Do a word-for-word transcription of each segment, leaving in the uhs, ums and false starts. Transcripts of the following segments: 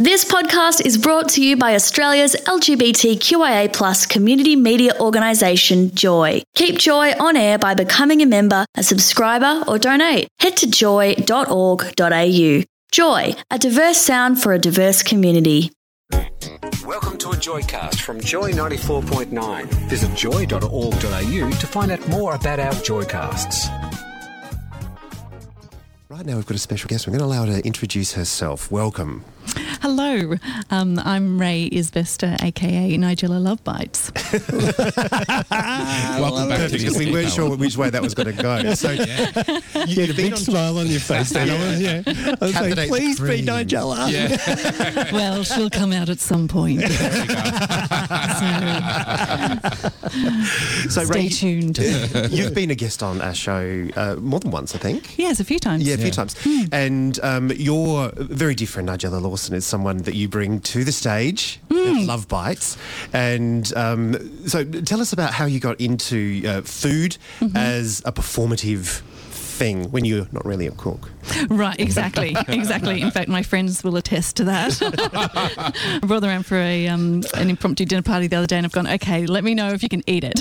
This podcast is brought to you by Australia's L G B T Q I A plus community media organisation, Joy. Keep Joy on air by becoming a member, a subscriber or donate. Head to joy dot org dot a u. Joy, a diverse sound for a diverse community. Welcome to a Joycast from Joy ninety-four point nine. Visit joy dot org dot a u to find out more about our Joycasts. Right now we've got a special guest. We're going to allow her to introduce herself. Welcome. Hello, um, I'm Ray Isbester, a k a. Nigella Love Bites. Welcome back to you. Because we weren't sure which way that was going to go. So yeah. You had a big on smile j- on your face then. Yeah. Yeah. I was Candidate's like, please cream. Be Nigella. Yeah. Well, she'll come out at some point. so, so Stay Ray, tuned. You've been a guest on our show uh, more than once, I think. Yes, a few times. Yeah, a few yeah. times. Mm. And um, you're very different, Nigella Lawson. Is someone that you bring to the stage, mm. Love Bites. And um, so tell us about how you got into uh, food mm-hmm. as a performative thing when you're not really a cook. Right, exactly, exactly. In fact, my friends will attest to that. I brought them around for a um, an impromptu dinner party the other day and I've gone, okay, let me know if you can eat it.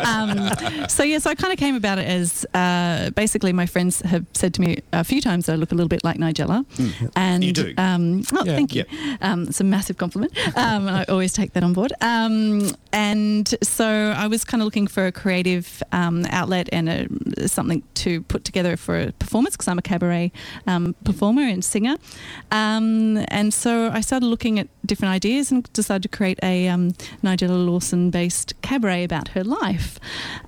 um, so, yeah, so I kind of came about it as uh, basically my friends have said to me a few times that I look a little bit like Nigella. Mm-hmm. And, you do. Um, oh, yeah, thank you. Yeah. Um, it's a massive compliment um, and I always take that on board. Um, and so I was kind of looking for a creative um, outlet and a, something to put together for a performance because I'm a cabaret um, performer and singer um, and so I started looking at different ideas and decided to create a um, Nigella Lawson based cabaret about her life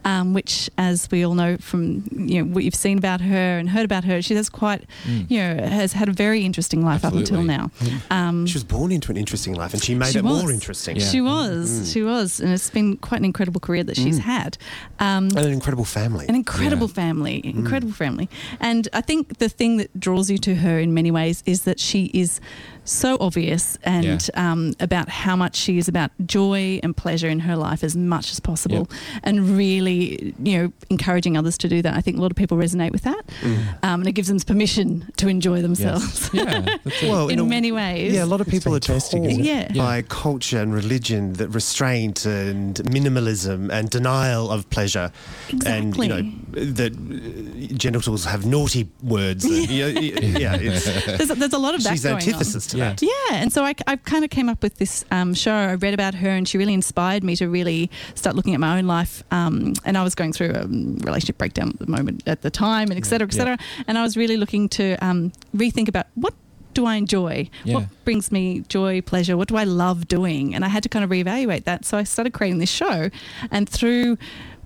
um, which, as we all know from you know what you've seen about her and heard about her, she has quite mm. you know has had a very interesting life. Absolutely. Up until now. Mm. um, she was born into an interesting life and she made she it was. more interesting. Yeah. She was mm. she was and it's been quite an incredible career that mm. she's had um, and an incredible family an incredible yeah. family incredible mm. family. And I think the thing that draws you to her in many ways is that she is so obvious and yeah. um, about how much she is about joy and pleasure in her life as much as possible yep. and really, you know, encouraging others to do that. I think a lot of people resonate with that mm. um, and it gives them permission to enjoy themselves. Yes. Yeah, well, in, in a, many ways. Yeah, a lot of people are taught yeah. by culture and religion that restraint and minimalism and denial of pleasure exactly. and, you know, that genitals have naughty words. And, yeah. You know, yeah it's, there's, a, there's a lot of that she's going on. She's antithesis to Yeah. yeah, and so I, I kind of came up with this um, show. I read about her and she really inspired me to really start looking at my own life um, and I was going through a relationship breakdown at the moment at the time and et cetera, et cetera. Yeah. And I was really looking to um, rethink about what do I enjoy? Yeah. What brings me joy, pleasure? What do I love doing? And I had to kind of reevaluate that. So I started creating this show and through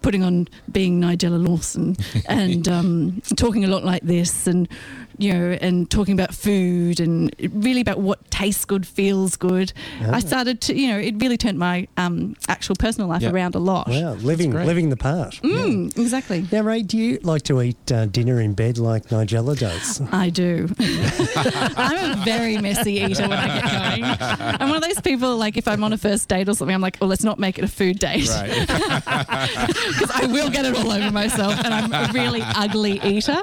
putting on being Nigella Lawson and um, talking a lot like this and, you know, and talking about food and really about what tastes good, feels good. Oh. I started to, you know, it really turned my um, actual personal life yep. around a lot. Wow, living living the part. Mm, yeah. Exactly. Now, Ray, do you like to eat uh, dinner in bed like Nigella does? I do. I'm a very messy eater when I get going. I'm one of those people, like, if I'm on a first date or something, I'm like, well, let's not make it a food date. Right. Because I will get it all over myself and I'm a really ugly eater,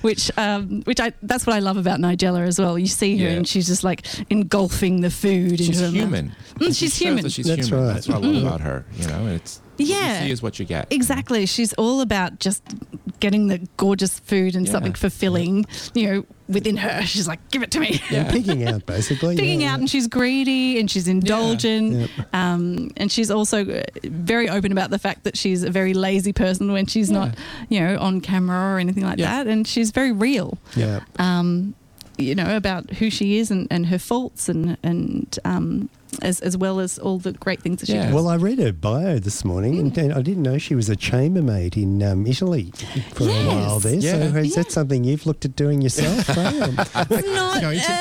which um, which I that's what I love about Nigella as well. You see her yeah. and she's just like engulfing the food. She's into human. Mm, she's she human. That she's that's human. Right. That's what I love mm. about her. You know, it's yeah. you see is what you get. Exactly. You know? She's all about just getting the gorgeous food and yeah. something fulfilling, yeah. you know, within her. She's like, give it to me. Yeah, pigging out, basically. Pigging yeah. out, and she's greedy and she's indulgent. Yeah. Um, and she's also very open about the fact that she's a very lazy person when she's yeah. not, you know, on camera or anything like yeah. that. And she's very real. Yeah. Um, you know, about who she is and, and her faults and, and um, as as well as all the great things that yeah. she does. Well, I read her bio this morning yeah. and, and I didn't know she was a chambermaid in um, Italy for yes. a while there. Yeah. So is yeah. that something you've looked at doing yourself? Not going to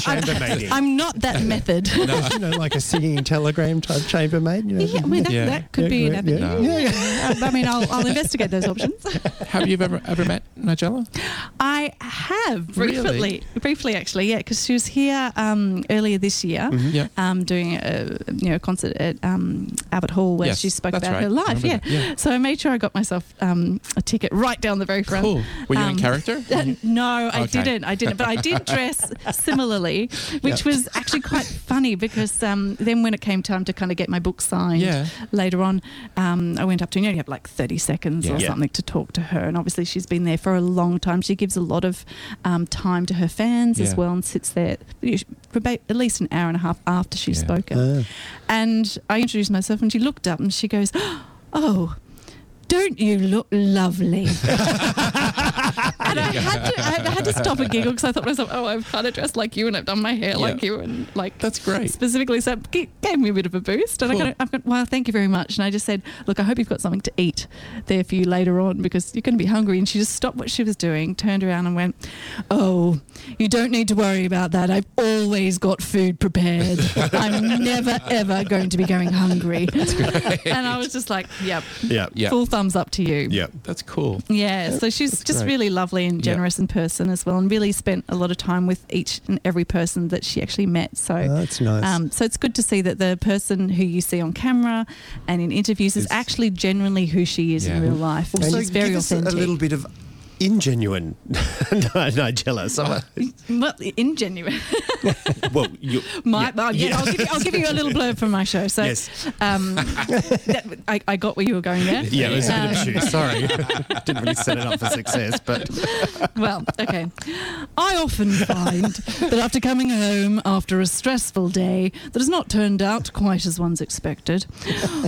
chambermaiding. I'm not that method. No. You know, like a singing telegram type chambermaid. You know? Yeah, I mean, that, yeah. that could yeah, be an avenue. Yeah. No. Yeah. I mean, I'll, I'll investigate those options. Have you ever ever met Nigella? I have briefly, really? briefly actually, yeah, because she was here um, earlier this year, mm-hmm. yeah. um, doing a you know concert at um, Abbott Hall where yes, she spoke about right. her life. Yeah. yeah, so I made sure I got myself um, a ticket right down the very front. Cool. Were you um, in character? Uh, no, okay. I didn't. I didn't. But I did dress similarly, which yeah. was actually quite funny because um, then when it came time to kind of get my book signed yeah. later on, um, I went up to her and you only have like thirty seconds yeah. or yeah. something to talk to her. And obviously she's been there for a long time. She gives a lot of um, time to her fans yeah. as well and sits there for about at least an hour and a half after she's yeah. spoken. Oh. And I introduced myself and she looked up and she goes, "Oh, don't you look lovely?" And I had to, I had to stop and giggle because I thought to myself, "Oh, I've kind of dressed like you, and I've done my hair yeah. like you, and like that's great." Specifically, so it gave me a bit of a boost. And cool. I got, I've got, "Well, thank you very much." And I just said, "Look, I hope you've got something to eat there for you later on because you're going to be hungry." And she just stopped what she was doing, turned around, and went, "Oh, you don't need to worry about that. I've always got food prepared. I'm never ever going to be going hungry." That's great. And I was just like, "Yep, yeah, yeah, full thumbs up to you." Yeah, that's cool. Yeah, so she's that's just great. Really lovely and generous yep. in person as well, and really spent a lot of time with each and every person that she actually met. So oh, that's nice. Um, so it's good to see that the person who you see on camera and in interviews is it's, actually genuinely who she is yeah. in real life. Also, it's very authentic. A little bit of ingenuine Nigella. So uh, well, ingenuine. Well, you, my, yeah. Well, yeah, yeah. I'll, give you, I'll give you a little blurb from my show. So, yes. um, that, I, I got where you were going there. Yeah, it was um, a bit of shoes. Sorry, didn't really set it up for success. But well, okay. I often find that after coming home after a stressful day that has not turned out quite as one's expected,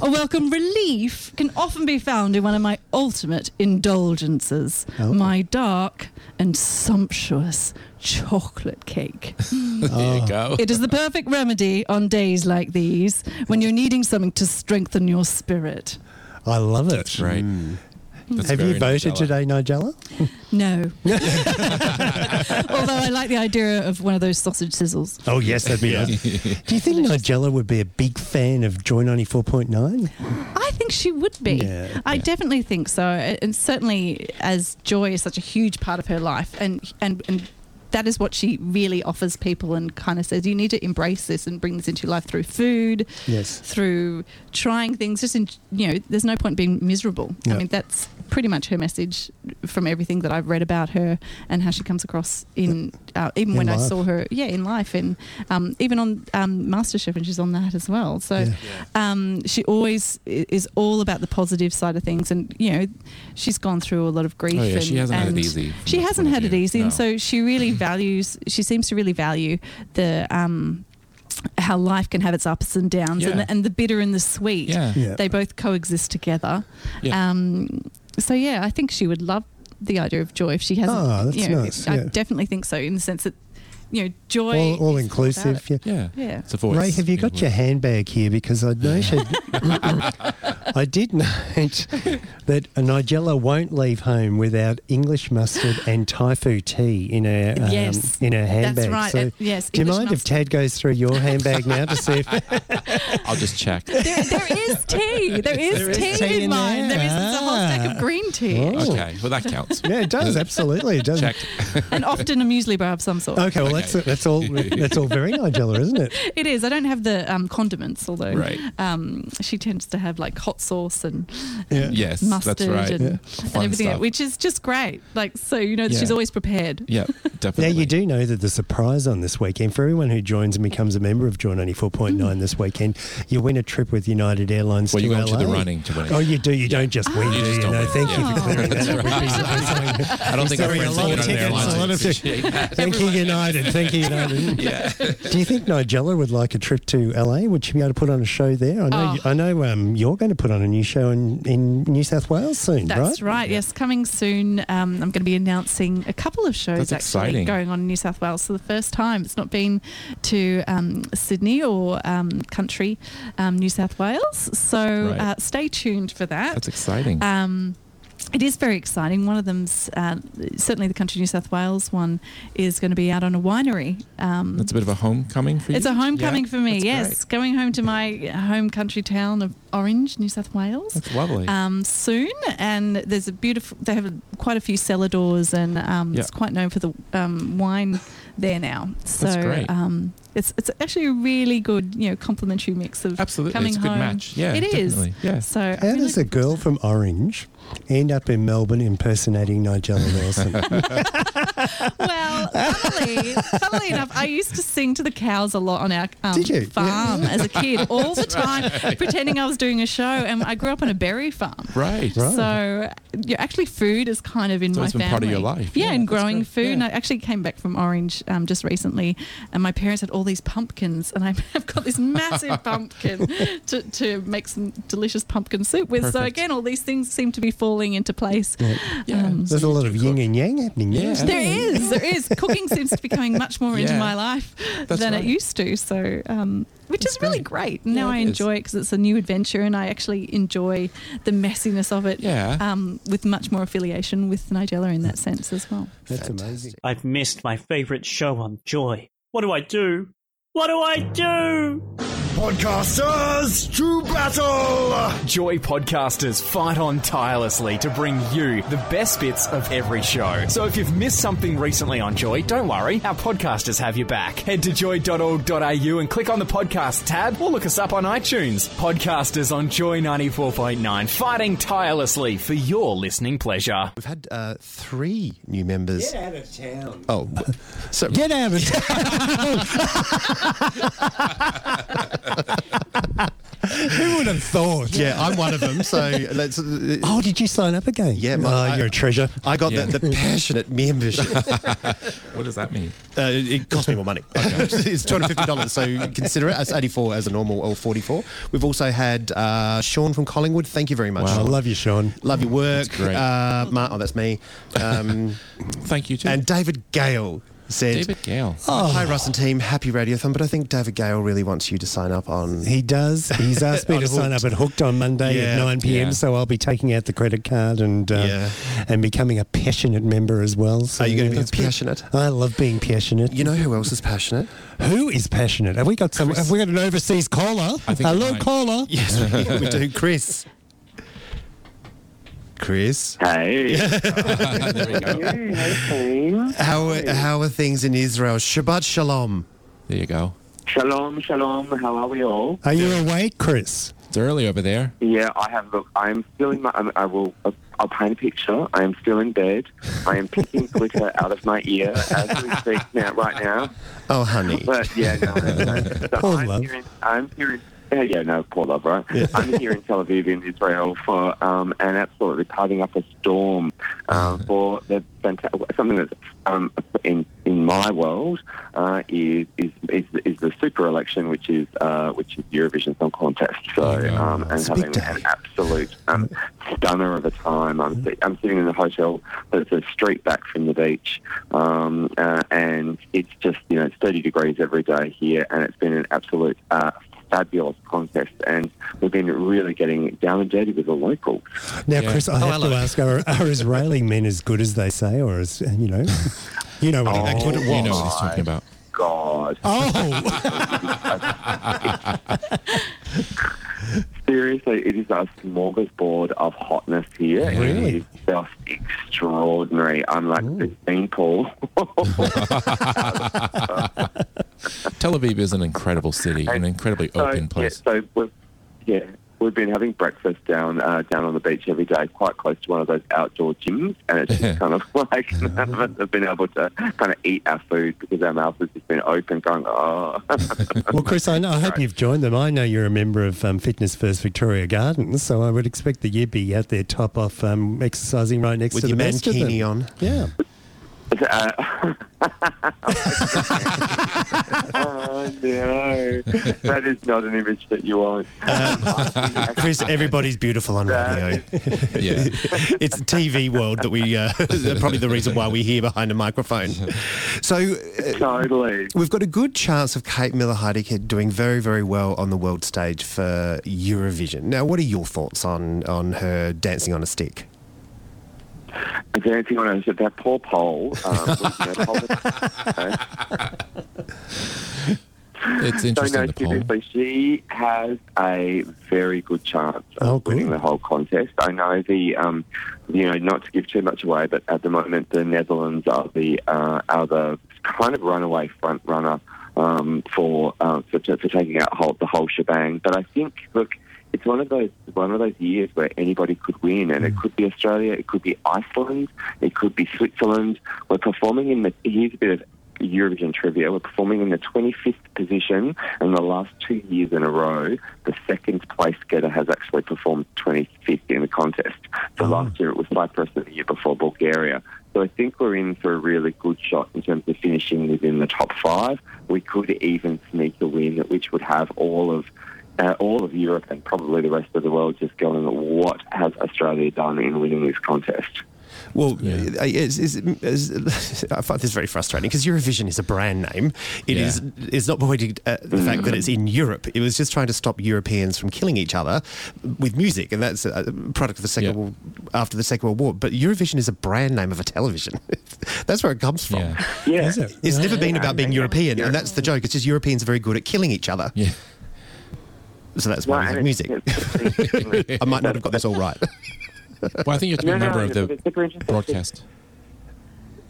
a welcome relief can often be found in one of my ultimate indulgences. Oh. My dark and sumptuous chocolate cake. There you go. It is the perfect remedy on days like these when you're needing something to strengthen your spirit. I love it. That's right. Mm. That's Have you voted Nigella. today, Nigella? No. Although I like the idea of one of those sausage sizzles. Oh, yes, that'd be yeah. it. Do you think Nigella would be a big fan of Joy ninety-four point nine? I think she would be. Yeah, I yeah. definitely think so. And certainly as Joy is such a huge part of her life and and, and that is what she really offers people and kind of says, you need to embrace this and bring this into your life through food, yes, through trying things. Just, in, you know, there's no point being miserable. No. I mean, that's pretty much her message from everything that I've read about her and how she comes across in, uh, even in when life. I saw her, yeah, in life and um, even on um, MasterChef, and she's on that as well. So yeah. um, she always is all about the positive side of things and, you know, she's gone through a lot of grief. Oh, yeah, and, she hasn't and had it easy. She hasn't had it easy. No. And so she really values, she seems to really value the um how life can have its ups and downs yeah. and, the, and the bitter and the sweet yeah. Yeah. they both coexist together yeah. um so yeah I think she would love the idea of Joy if she hasn't oh that's you know, nice I yeah. definitely think so in the sense that you know, Joy. All, all inclusive. Yeah. yeah. yeah. It's a voice. Ray, have you got yeah. your handbag here? Because I noted, I did note that Nigella won't leave home without English mustard and Taifu tea in her um, yes. in her handbag. That's right. So uh, yes. Do you English mind mustard. If Tad goes through your handbag now to see if. I'll just check. There, there is tea. There is, there tea, is tea in mine. There, there is ah. a whole stack of green tea. Oh. Okay. Well, that counts. Yeah, it does. Absolutely. It does. Check. And often a muesli bar of some sort. Okay. Well, that's that's all that's all very Nigella, isn't it? It is. I don't have the um, condiments, although right. um, she tends to have like hot sauce and, yeah. and yes, mustard that's right. and, yeah. and everything, stuff. Which is just great. Like so, you know, yeah. she's always prepared. Yeah, definitely. Now you do know that the surprise on this weekend for everyone who joins and becomes a member of Joy ninety-four point nine mm. this weekend, you win a trip with United Airlines well, to L A. Well, you go to the running to win it. Oh, you do. You yeah. don't just oh, win. You do, just don't you know, win. Thank yeah. you for clearing that up. Right. I don't think I've ever seen United Airlines. Thank you, United. Thank you, United. Yeah. Do you think Nigella would like a trip to L A? Would she be able to put on a show there? I know. Oh. You, I know. Um, you're going to put on a new show in, in New South Wales soon, That's right? That's right. Yeah. Yes, coming soon. Um, I'm going to be announcing a couple of shows That's actually exciting. Going on in New South Wales for the first time. It's not been to um, Sydney or um, country um, New South Wales, so right. uh, stay tuned for that. That's exciting. Um, It is very exciting. One of them's, uh, certainly the Country New South Wales one, is going to be out on a winery. Um, That's a bit of a homecoming for you. It's a homecoming yeah, for me, yes. Great. Going home to my home country town of Orange, New South Wales. That's lovely. Um, soon, and there's a beautiful, they have a, quite a few cellar doors, and um, yep. it's quite known for the um, wine there now. So, That's great. Um, It's it's actually a really good, you know, complimentary mix of Absolutely. coming it's a good home. Match. Yeah, it is. Yeah. So how really does a girl from Orange end up in Melbourne impersonating Nigella Lawson? Well, funnily, funnily enough, I used to sing to the cows a lot on our um, farm yeah. as a kid, all the time, right. pretending I was doing a show. And I grew up on a berry farm, right? right. So yeah, actually, food is kind of in so my it's been family. Part of your life, yeah, yeah and growing great. food. Yeah. And I actually came back from Orange um, just recently, and my parents had all these pumpkins, and I've got this massive pumpkin to, to make some delicious pumpkin soup with. Perfect. So again, all these things seem to be falling into place. Yeah. Yeah. Um, There's a lot of yin and yang happening. Yeah, yeah. There is. There is. Cooking seems to be coming much more yeah. into my life That's than right. it used to. So, um, which That's is really great. great. Now yeah, I enjoy is. it because it's a new adventure, and I actually enjoy the messiness of it. Yeah. Um, with much more affiliation with Nigella in that sense as well. That's Fantastic. amazing. I've missed my favourite show on Joy. What do I do? What do I do? Podcasters to battle! Joy podcasters fight on tirelessly to bring you the best bits of every show. So if you've missed something recently on Joy, don't worry, our podcasters have your back. Head to joy dot org dot a u and click on the podcast tab, or look us up on iTunes. Podcasters on Joy ninety-four point nine, fighting tirelessly for your listening pleasure. We've had uh, three new members. Get out of town. Oh, so get out of town. Who would have thought? Yeah, I'm one of them. So let's. Uh, oh, did you sign up again? Yeah, my, uh, you're a treasure. I got yeah. the, the passionate membership. What does that mean? Uh, it cost me more money. Okay. It's two hundred fifty dollars, so consider it. It's eighty-four as a normal, or forty-four. We've also had uh, Sean from Collingwood. Thank you very much. Wow. I love you, Sean. Love your work. That's great. Uh, Mark, oh, that's me. Um, Thank you too. And David Gale. Said, David Gale. Oh. Hi, Russ and team. Happy Radiothon, but I think David Gale really wants you to sign up on... He does. He's asked me to Hooked. sign up at Hooked on Monday yeah. at nine p.m, yeah. so I'll be taking out the credit card and uh, yeah. and becoming a passionate member as well. So Are you going to yeah, be passionate? Good. I love being passionate. You know who else is passionate? Who is passionate? Have we got some? Chris. Have we got an overseas caller? I think Hello, caller. Yes, we, we do. Chris. Chris. Hey. uh, there we go. Hey, team. How are, how are things in Israel? Shabbat shalom. There you go. Shalom, shalom. How are we all? Are you awake, Chris? It's early over there. Yeah, I have. Look, I'm still in my. I will. I'll paint a picture. I am still in bed. I am picking glitter out of my ear as we speak now, right now. Oh, honey. But yeah, no. no. So Poor I'm love. Here in, I'm here in. Yeah, yeah, no, poor love, right? Yeah. I'm here in Tel Aviv in Israel for um, and absolutely carving up a storm uh, for the fanta- something that's um, in in my world uh, is, is is is the super election, which is uh, which is Eurovision Song Contest. So um, and it's having an absolute um, stunner of a time. I'm yeah. I'm sitting in a hotel that's a street back from the beach, um, uh, and it's just you know it's thirty degrees every day here, and it's been an absolute. Uh, Fabulous contest, and we've been really getting down and dirty with the locals. Now, yeah. Chris, I oh, have hello. to ask: Are, are Israeli men as good as they say, or as you know, you know what, oh, it, what it was? You know what he's talking about. God. Oh. Seriously, it is a smorgasbord of hotness here. Really? It is just extraordinary. I'm like Ooh. the steampool. Tel Aviv is an incredible city, and an incredibly so, open place. Yeah, so we've, yeah, we've been having breakfast down uh, down on the beach every day, quite close to one of those outdoor gyms, and it's just kind of like we haven't been able to kind of eat our food because our mouth has just been open going, oh. Well, Chris, I, know, I hope you've joined them. I know you're a member of um, Fitness First Victoria Gardens, so I would expect that you'd be out there top off um, exercising right next With to the master. With your mankini on. Yeah. Uh, oh no, that is not an image that you want. Um, Chris, everybody's beautiful on radio. Yeah, it's the T V world that we uh, probably the reason why we're here behind a microphone. So uh, totally, we've got a good chance of Kate Miller-Heidek doing very, very well on the world stage for Eurovision. Now, what are your thoughts on on her dancing on a stick? dancing on us at that poor pole. Um, It's interesting. So, no, seriously, she has a very good chance of oh, winning the whole contest. I know the, um, you know, not to give too much away, but at the moment the Netherlands are the uh, are the kind of runaway front runner um, for, uh, for for taking out whole, the whole shebang. But I think, look, it's one of those one of those years where anybody could win, and mm. it could be Australia, it could be Iceland, it could be Switzerland. We're performing in the here's a bit of Eurovision trivia. We're performing in the twenty-fifth position, and the last two years in a row, the second place getter has actually performed twenty-fifth in the contest. So oh. last year it was Cyprus, and the year before Bulgaria. So I think we're in for a really good shot in terms of finishing within the top five. We could even sneak a win, which would have all of uh, all of Europe and probably the rest of the world just going, what has Australia done in winning this contest? Well, yeah. it's, it's, it's, I find this very frustrating because Eurovision is a brand name. It yeah. is it's not pointed at the mm-hmm. fact that it's in Europe. It was just trying to stop Europeans from killing each other with music, and that's a product of the Second yeah. World, after the Second World War. But Eurovision is a brand name of a television. That's where it comes from. Yeah, yeah. It? It's yeah. never been about being European, yeah. and that's the joke. It's just Europeans are very good at killing each other. Yeah. So that's why no, music. I might not have got this all right. Well, I think you have to be no, a member no, of the broadcast.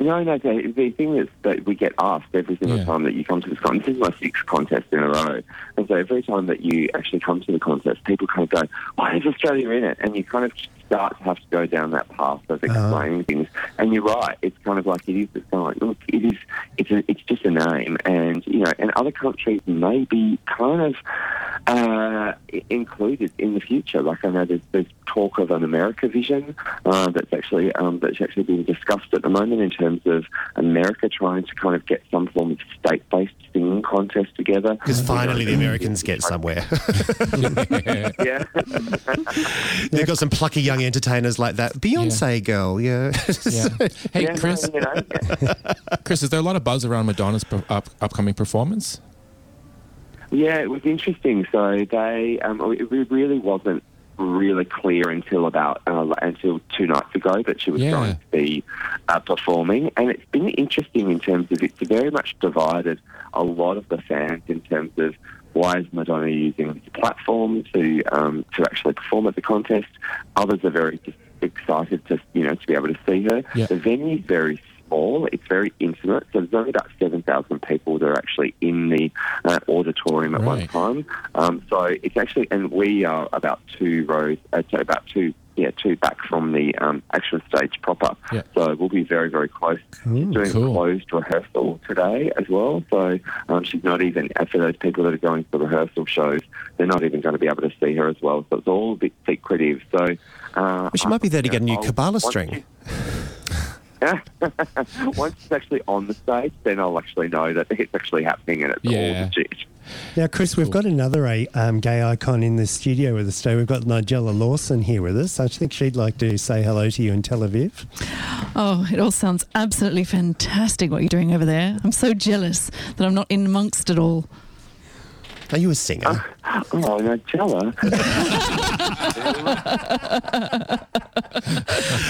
No, no, the, the thing is that we get asked every single yeah. time that you come to this contest. This is my sixth contest in a row. And so every time that you actually come to the contest, people kind of go, why is Australia in it? And you kind of start to have to go down that path of explaining uh, things. And you're right. It's kind of like, it is, it's kind of like, look, it is, it's, a, it's just a name. And, you know, and other countries may be kind of... Uh, included in the future. Like I know there's, there's talk of an America vision uh, that's actually um, that's actually being discussed at the moment in terms of America trying to kind of get some form of state-based singing contest together. Because finally you know, the Americans get somewhere. yeah. They've got some plucky young entertainers like that. Beyonce yeah. girl, yeah. yeah. Hey, yeah, Chris. You know, yeah. Chris, is there a lot of buzz around Madonna's up- upcoming performance? Yeah, it was interesting. So they, um, it really wasn't really clear until about uh, until two nights ago that she was yeah. going to be uh, performing, and it's been interesting in terms of it's very much divided a lot of the fans in terms of why is Madonna using this platform to um, to actually perform at the contest. Others are very just excited to you know to be able to see her. Yeah. The venue's very small. It's very intimate. So there's only about seven thousand people that are actually in the uh, auditorium at right. one time. Um, so it's actually, and we are about two rows, uh, so about two, yeah, two back from the um, actual stage proper. Yeah. So we'll be very, very close. Ooh, doing cool. closed rehearsal today as well. So um, she's not even, for those people that are going to the rehearsal shows, they're not even going to be able to see her as well. So it's all a bit secretive. So uh, she might be there to get a new Kabbalah string. Once it's actually on the stage, then I'll actually know that it's actually happening and it's yeah. all legit. Now, Chris, we've got another um, gay icon in the studio with us today. We've got Nigella Lawson here with us. I think she'd like to say hello to you in Tel Aviv. Oh, it all sounds absolutely fantastic what you're doing over there. I'm so jealous that I'm not in amongst it all. Are you a singer? Uh, oh, Nigella.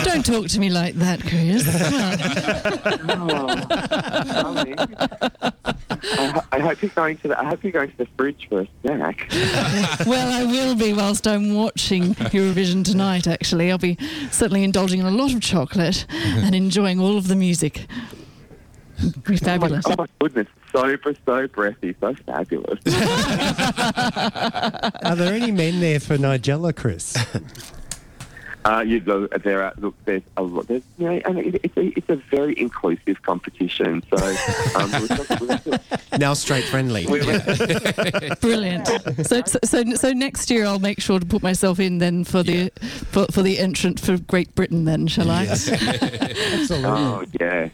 Don't talk to me like that, Chris. oh, I, I hope you're going to the. I hope you're going to the fridge for a snack. Well, I will be whilst I'm watching Eurovision tonight. Actually, I'll be certainly indulging in a lot of chocolate and enjoying all of the music. Be fabulous. Oh my, oh my goodness, so, so breathy, so fabulous. Are there any men there for Nigella, Chris? Uh, you know, there are, look, there's a lot. There's, you know, and it, it's, a, it's a very inclusive competition. So um, we're just, we're just, now straight friendly. We're, we're, Brilliant. So, so, so next year I'll make sure to put myself in then for yeah. the for, for the entrant for Great Britain. Then shall I? Yes. Absolutely. Oh yeah.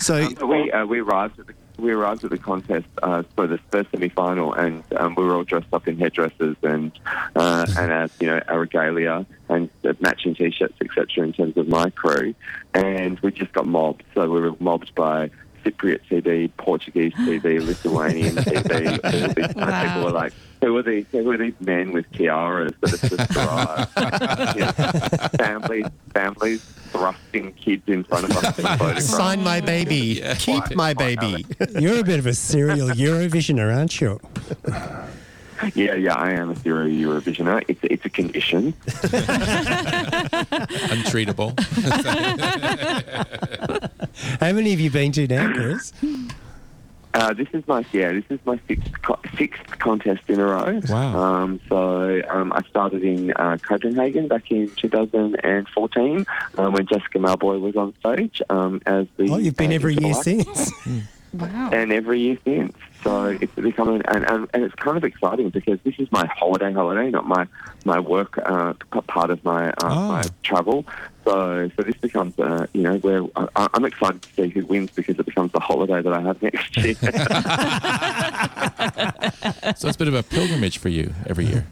So um, we uh, we arrived at the we arrived at the contest uh, for the first semi-final, and um, we were all dressed up in headdresses and uh, and our, you know our regalia and uh, matching t-shirts, et cetera. In terms of my crew, and we just got mobbed. So we were mobbed by Cypriot T V, Portuguese T V, Lithuanian T V. All these wow. people were like, who are these? Who are these men with tiaras that have just arrived? you know, families, families. thrusting kids in front of us. Sign my baby. Yeah. Keep quite, my baby. You're a bit of a serial Eurovisioner, aren't you? Yeah, yeah, I am a serial Eurovisioner. It's, it's a condition. Untreatable. How many have you been to now, Chris? Uh, this is my yeah. This is my sixth co- sixth contest in a row. Wow! Um, so um, I started in uh, Copenhagen back in two thousand fourteen um, when Jessica Malboy was on stage um, as the. Oh, you've been uh, every year life. Since. Wow! And every year since, so it's become an, and, and and it's kind of exciting because this is my holiday holiday, not my my work uh, part of my uh, oh. my travel. So, so this becomes, uh, you know, where I, I'm excited to see who wins because it becomes the holiday that I have next year. So it's a bit of a pilgrimage for you every year.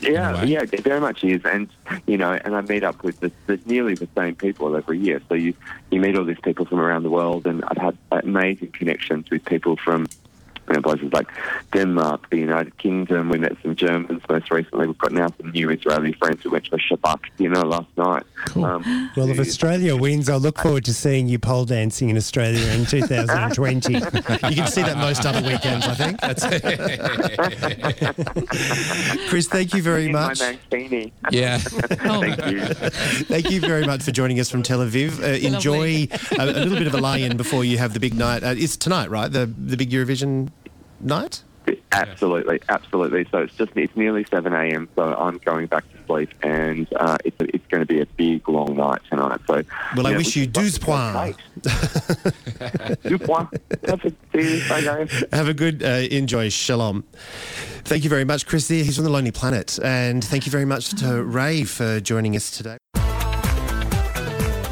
Yeah, yeah, it very much is, and you know, and I meet up with the, the nearly the same people every year. So you you meet all these people from around the world, and I've had amazing connections with people from. You know, places like Denmark, the United Kingdom. We met some Germans most recently. We've got now some new Israeli friends who went to a Shabbat dinner last night. Cool. Um, well, if Australia wins, I look forward to seeing you pole dancing in Australia in two thousand twenty. You can see that most other weekends, I think. That's Chris, thank you very in much. My mancini. Yeah. Oh. Thank you. Thank you very much for joining us from Tel Aviv. Uh, enjoy a, a little bit of a lie-in before you have the big night. Uh, it's tonight, right? The the big Eurovision night? Absolutely, absolutely. So it's just it's nearly seven a.m. So I'm going back to sleep, and uh, it's it's going to be a big long night tonight. So well, I know, wish we you douze points. douze points. Have a good uh, enjoy. Shalom. Thank you very much, Chris. He's from the Lonely Planet, and thank you very much to Ray for joining us today.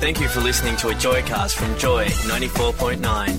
Thank you for listening to a Joycast from Joy ninety-four point nine.